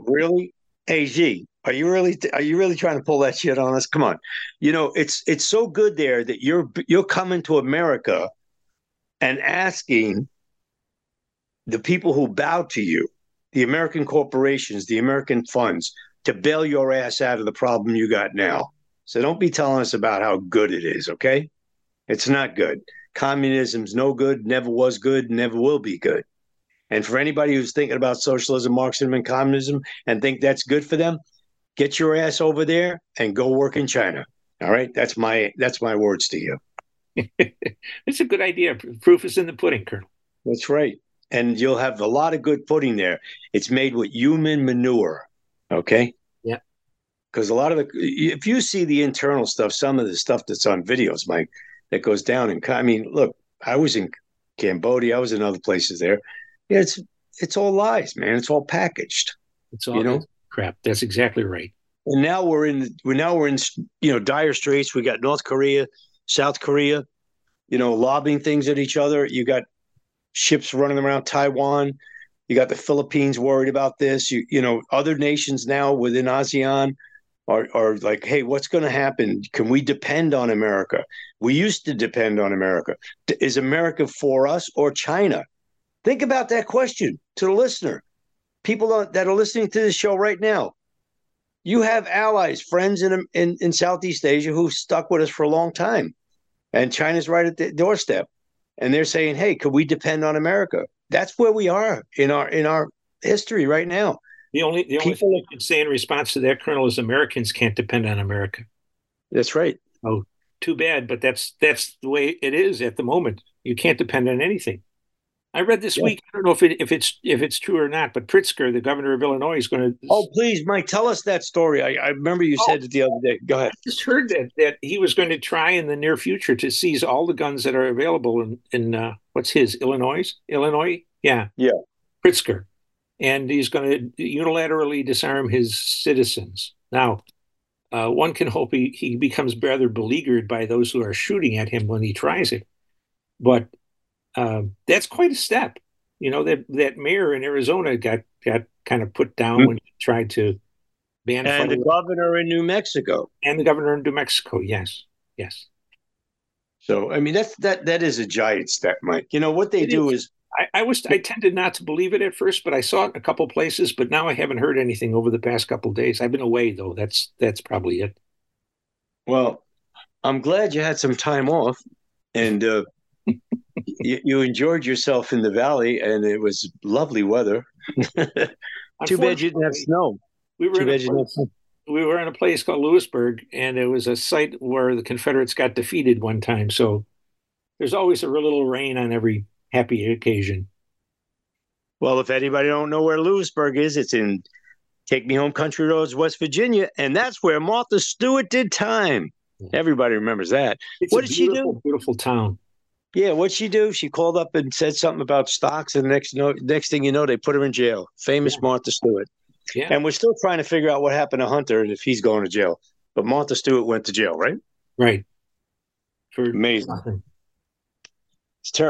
Really? Hey, Xi, are you really th- are you really trying to pull that shit on us? Come on. You know, it's it's so good there that you're you're coming to America and asking the people who bow to you, the American corporations, the American funds, to bail your ass out of the problem you got now. So don't be telling us about how good it is, okay? It's not good. Communism's no good, never was good, never will be good. And for anybody who's thinking about socialism, Marxism, and communism and think that's good for them, get your ass over there and go work in China. All right? That's my that's my words to you. It's a good idea. Proof is in the pudding, Colonel. That's right. And you'll have a lot of good pudding there. It's made with human manure, okay? Yeah. Because a lot of the – if you see the internal stuff, some of the stuff that's on videos, Mike, that goes down in – I mean, look, I was in Cambodia. I was in other places there. Yeah, it's it's all lies, man. It's all packaged. It's all, you know, crap. That's exactly right. And now we're in – now we're in, you know, dire straits. We got North Korea, South Korea, you know, lobbing things at each other. You got – ships running around Taiwan. You got the Philippines worried about this. You you know, other nations now within ASEAN are, are like, hey, what's going to happen? Can we depend on America? We used to depend on America. Is America for us or China? Think about that question to the listener. People that are listening to this show right now, you have allies, friends in, in, in Southeast Asia who've stuck with us for a long time. And China's right at the doorstep. And they're saying, hey, could we depend on America? That's where we are in our in our history right now. The only, the only People, thing I can say in response to that, Colonel, is Americans can't depend on America. That's right. Oh, too bad. But that's that's the way it is at the moment. You can't depend on anything. I read this yeah. week, I don't know if it, if it's if it's true or not, but Pritzker, the governor of Illinois, is going to... Oh, please, Mike, tell us that story. I, I remember you oh, said it the other day. Go ahead. I just heard that that he was going to try in the near future to seize all the guns that are available in, in uh, what's his, Illinois? Illinois? Yeah. Yeah. Pritzker. And he's going to unilaterally disarm his citizens. Now, uh, one can hope he, he becomes rather beleaguered by those who are shooting at him when he tries it. But... Um, that's quite a step. You know, that that mayor in Arizona got, got kind of put down mm-hmm. when he tried to ban. And the governor in New Mexico. And the governor in New Mexico. Yes. Yes. So, I mean, that's that that is a giant step, Mike. You know, what they it do is, is I, I was I tended not to believe it at first, but I saw it in a couple places. But now I haven't heard anything over the past couple of days. I've been away, though. That's that's probably it. Well, I'm glad you had some time off. And uh You, you enjoyed yourself in the valley, and it was lovely weather. Too bad you didn't have snow. We were, Too bad you didn't have snow. We were in a place called Lewisburg, and it was a site where the Confederates got defeated one time. So there's always a little rain on every happy occasion. Well, if anybody don't know where Lewisburg is, it's in Take Me Home Country Roads, West Virginia, and that's where Martha Stewart did time. Everybody remembers that. It's what did she do? Beautiful town. Yeah, what'd she do? She called up and said something about stocks, and the next no, next thing you know, they put her in jail. Famous yeah. Martha Stewart. Yeah. And we're still trying to figure out what happened to Hunter and if he's going to jail. But Martha Stewart went to jail, right? Right. For Amazing. Nothing.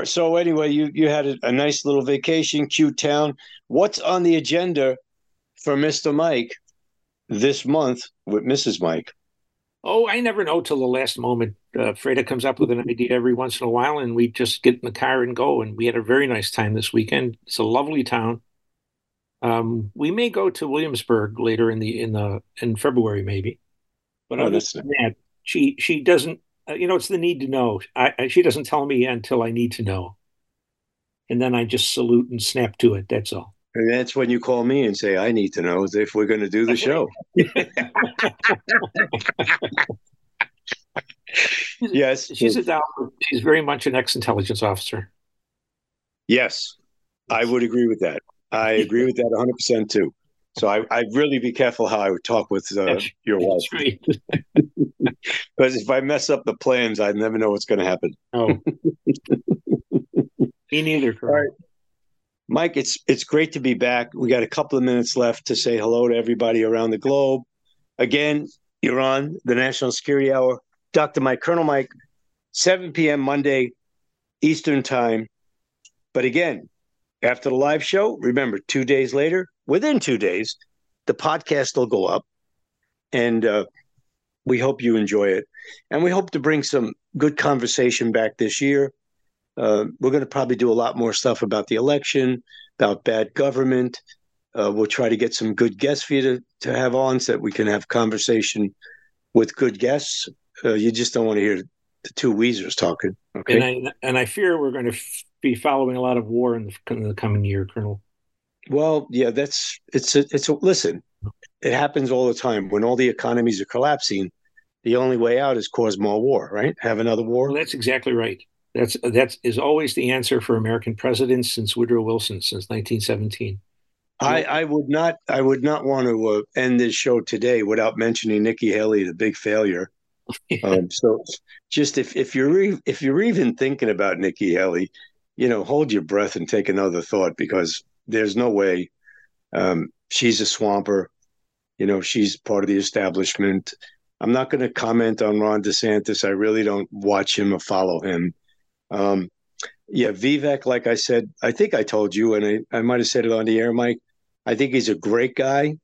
So anyway, you, you had a, a nice little vacation, cute town. What's on the agenda for Mister Mike this month with Missus Mike? Oh, I never know till the last moment. Uh, Freda comes up with an idea every once in a while, and we just get in the car and go. And we had a very nice time this weekend. It's a lovely town. Um, we may go to Williamsburg later in the in the in February, maybe. But oh, other than that, she she doesn't. Uh, you know, it's the need to know. I, I, she doesn't tell me until I need to know, and then I just salute and snap to it. That's all. And that's when you call me and say, I need to know if we're going to do the show. she's, yes. She's a doctor. She's very much an ex-intelligence officer. Yes, I would agree with that. I agree with that one hundred percent too. So I, I'd really be careful how I would talk with uh, your wife. Because if I mess up the plans, I never know what's going to happen. Oh. Me neither, correct. All right. Mike, it's it's great to be back. We got a couple of minutes left to say hello to everybody around the globe. Again, you're on the National Security Hour. Doctor Mike, Colonel Mike, seven p.m. Monday, Eastern Time. But again, after the live show, remember, two days later, within two days, the podcast will go up. And uh, we hope you enjoy it. And we hope to bring some good conversation back this year. Uh, we're going to probably do a lot more stuff about the election, about bad government. Uh, we'll try to get some good guests for you to, to have on so that we can have conversation with good guests. Uh, you just don't want to hear the two wheezers talking. Okay. And I, and I fear we're going to f- be following a lot of war in the, in the coming year, Colonel. Well, yeah, that's it's a, it's a, listen, it happens all the time. When all the economies are collapsing, the only way out is cause more war, right? Have another war. Well, that's exactly right. That's that is always the answer for American presidents since Woodrow Wilson, since nineteen seventeen. I, I would not I would not want to uh, end this show today without mentioning Nikki Haley, the big failure. Yeah. Um, so, just if if you're re- if you're even thinking about Nikki Haley, you know, hold your breath and take another thought, because there's no way. Um, she's a swamper. You know, she's part of the establishment. I'm not going to comment on Ron DeSantis. I really don't watch him or follow him. Um, yeah, Vivek, like I said, I think I told you, and I, I might have said it on the air, Mike, I think he's a great guy.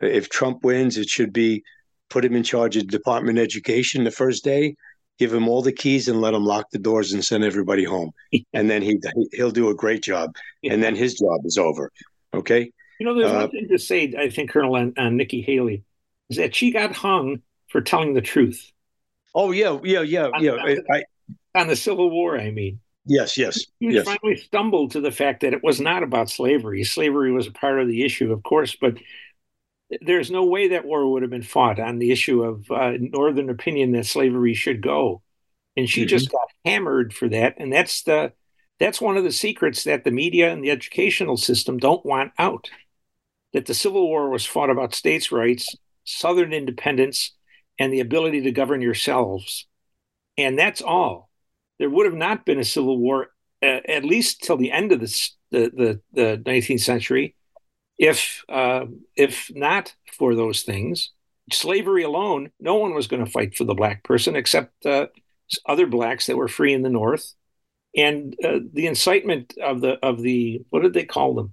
If Trump wins, it should be put him in charge of Department of Education the first day, give him all the keys and let him lock the doors and send everybody home. And then he, he'll do a great job. And then his job is over. Okay? You know, there's uh, one thing to say, I think, Colonel, on, on Nikki Haley, is that she got hung for telling the truth. Oh, yeah, yeah, yeah, on, yeah. On, I, I, On the Civil War, I mean. Yes, yes. You yes. finally stumbled to the fact that it was not about slavery. Slavery was a part of the issue, of course, but there's no way that war would have been fought on the issue of uh, Northern opinion that slavery should go. And she mm-hmm. just got hammered for that. And that's the that's one of the secrets that the media and the educational system don't want out, that the Civil War was fought about states' rights, Southern independence, and the ability to govern yourselves. And that's all. There would have not been a civil war, uh, at least till the end of this, the, the the nineteenth century, if uh, if not for those things. Slavery alone, no one was going to fight for the black person except uh, other blacks that were free in the North, and uh, the incitement of the of the what did they call them?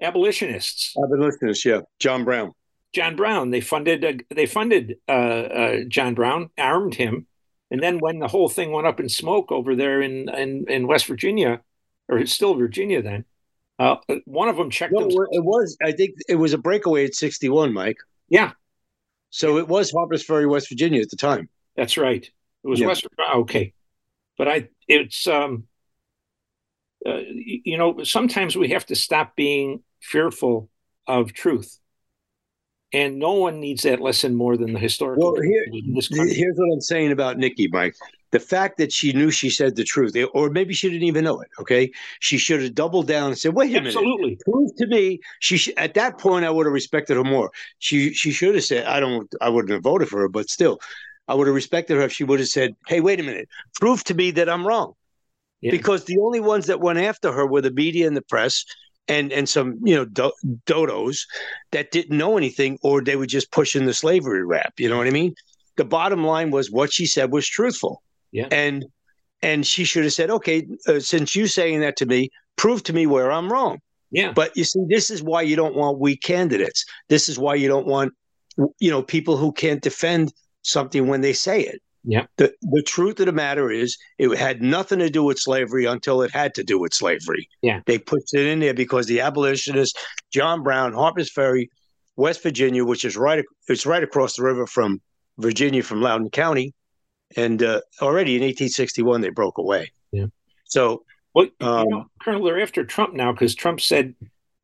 Abolitionists. Abolitionists, yeah. John Brown. John Brown. They funded. Uh, they funded uh, uh, John Brown. Armed him. And then when the whole thing went up in smoke over there in, in, in West Virginia, or it's still Virginia then, uh, one of them checked well, themselves. It was, I think it was a breakaway at sixty-one, Mike. Yeah. So yeah. It was Harper's Ferry, West Virginia at the time. That's right. It was yeah. West Virginia. Okay. But I, it's, um, uh, you know, sometimes we have to stop being fearful of truth. And no one needs that lesson more than the historical. Well, here, here's what I'm saying about Nikki, Mike. The fact that she knew she said the truth, or maybe she didn't even know it, okay? She should have doubled down and said, wait a Absolutely. minute. Prove to me. She sh- At that point, I would have respected her more. She she should have said, I don't. I wouldn't have voted for her, but still, I would have respected her if she would have said, hey, wait a minute. Prove to me that I'm wrong. Yeah. Because the only ones that went after her were the media and the press, and and some, you know, do- dodos that didn't know anything, or they were just pushing the slavery rap. You know what I mean? The bottom line was what she said was truthful. Yeah. And and she should have said, okay, uh, since you saying that to me, prove to me where I'm wrong. Yeah. But you see, this is why you don't want weak candidates. This is why you don't want, you know, people who can't defend something when they say it. Yeah. The, the truth of the matter is it had nothing to do with slavery until it had to do with slavery. Yeah. They pushed it in there because the abolitionists, John Brown, Harper's Ferry, West Virginia, which is right it's right across the river from Virginia, from Loudoun County. And uh, already in eighteen sixty-one, they broke away. Yeah. So, well, um, you know, Colonel, they're after Trump now because Trump said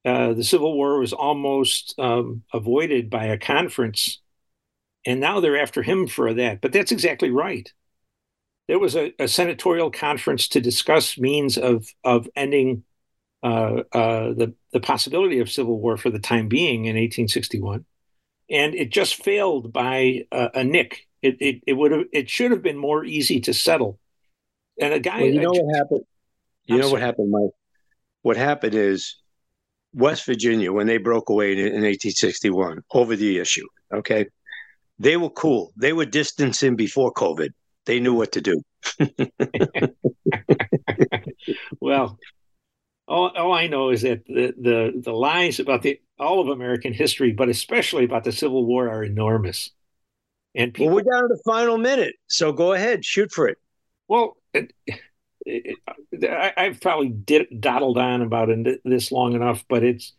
Uh, the Civil War was almost um, avoided by a conference, and now they're after him for that. But that's exactly right. There was a, a senatorial conference to discuss means of of ending uh, uh, the the possibility of civil war for the time being in eighteen sixty-one, and it just failed by uh, a nick. It it it would have it should have been more easy to settle. And a guy, well, you know what happened? You I'm know sorry. what happened, Mike? What happened is West Virginia, when they broke away in, in eighteen sixty-one over the issue, okay, they were cool. They were distancing before COVID. They knew what to do. Well, all, all I know is that the, the, the lies about the all of American history, but especially about the Civil War, are enormous. And people, well, we're down to the final minute, so go ahead, shoot for it. Well, it, it, I, I've probably did, dawdled on about it this long enough, but it's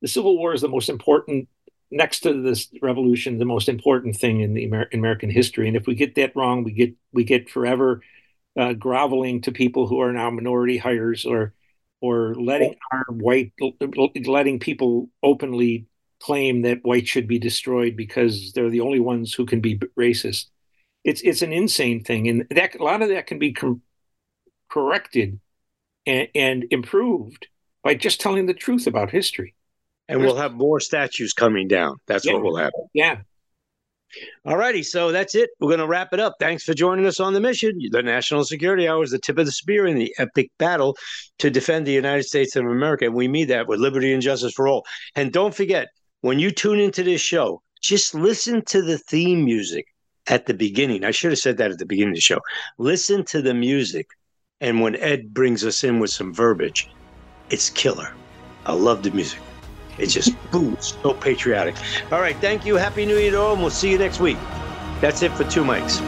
the Civil War is the most important, next to this revolution, the most important thing in the Amer- American history. And if we get that wrong, we get we get forever uh, groveling to people who are now minority hires, or or letting our white letting people openly claim that white should be destroyed because they're the only ones who can be racist. It's it's an insane thing, and that a lot of that can be com- corrected and, and improved by just telling the truth about history. And There's, we'll have more statues coming down. That's yeah, what will happen. Yeah. All righty. So that's it. We're going to wrap it up. Thanks for joining us on the mission. The National Security Hour is the tip of the spear in the epic battle to defend the United States of America. And we mean that with liberty and justice for all. And don't forget, when you tune into this show, just listen to the theme music at the beginning. I should have said that at the beginning of the show. Listen to the music. And when Ed brings us in with some verbiage, it's killer. I love the music. It's just, boom, so patriotic. All right, thank you. Happy New Year to all, and we'll see you next week. That's it for Two Mikes.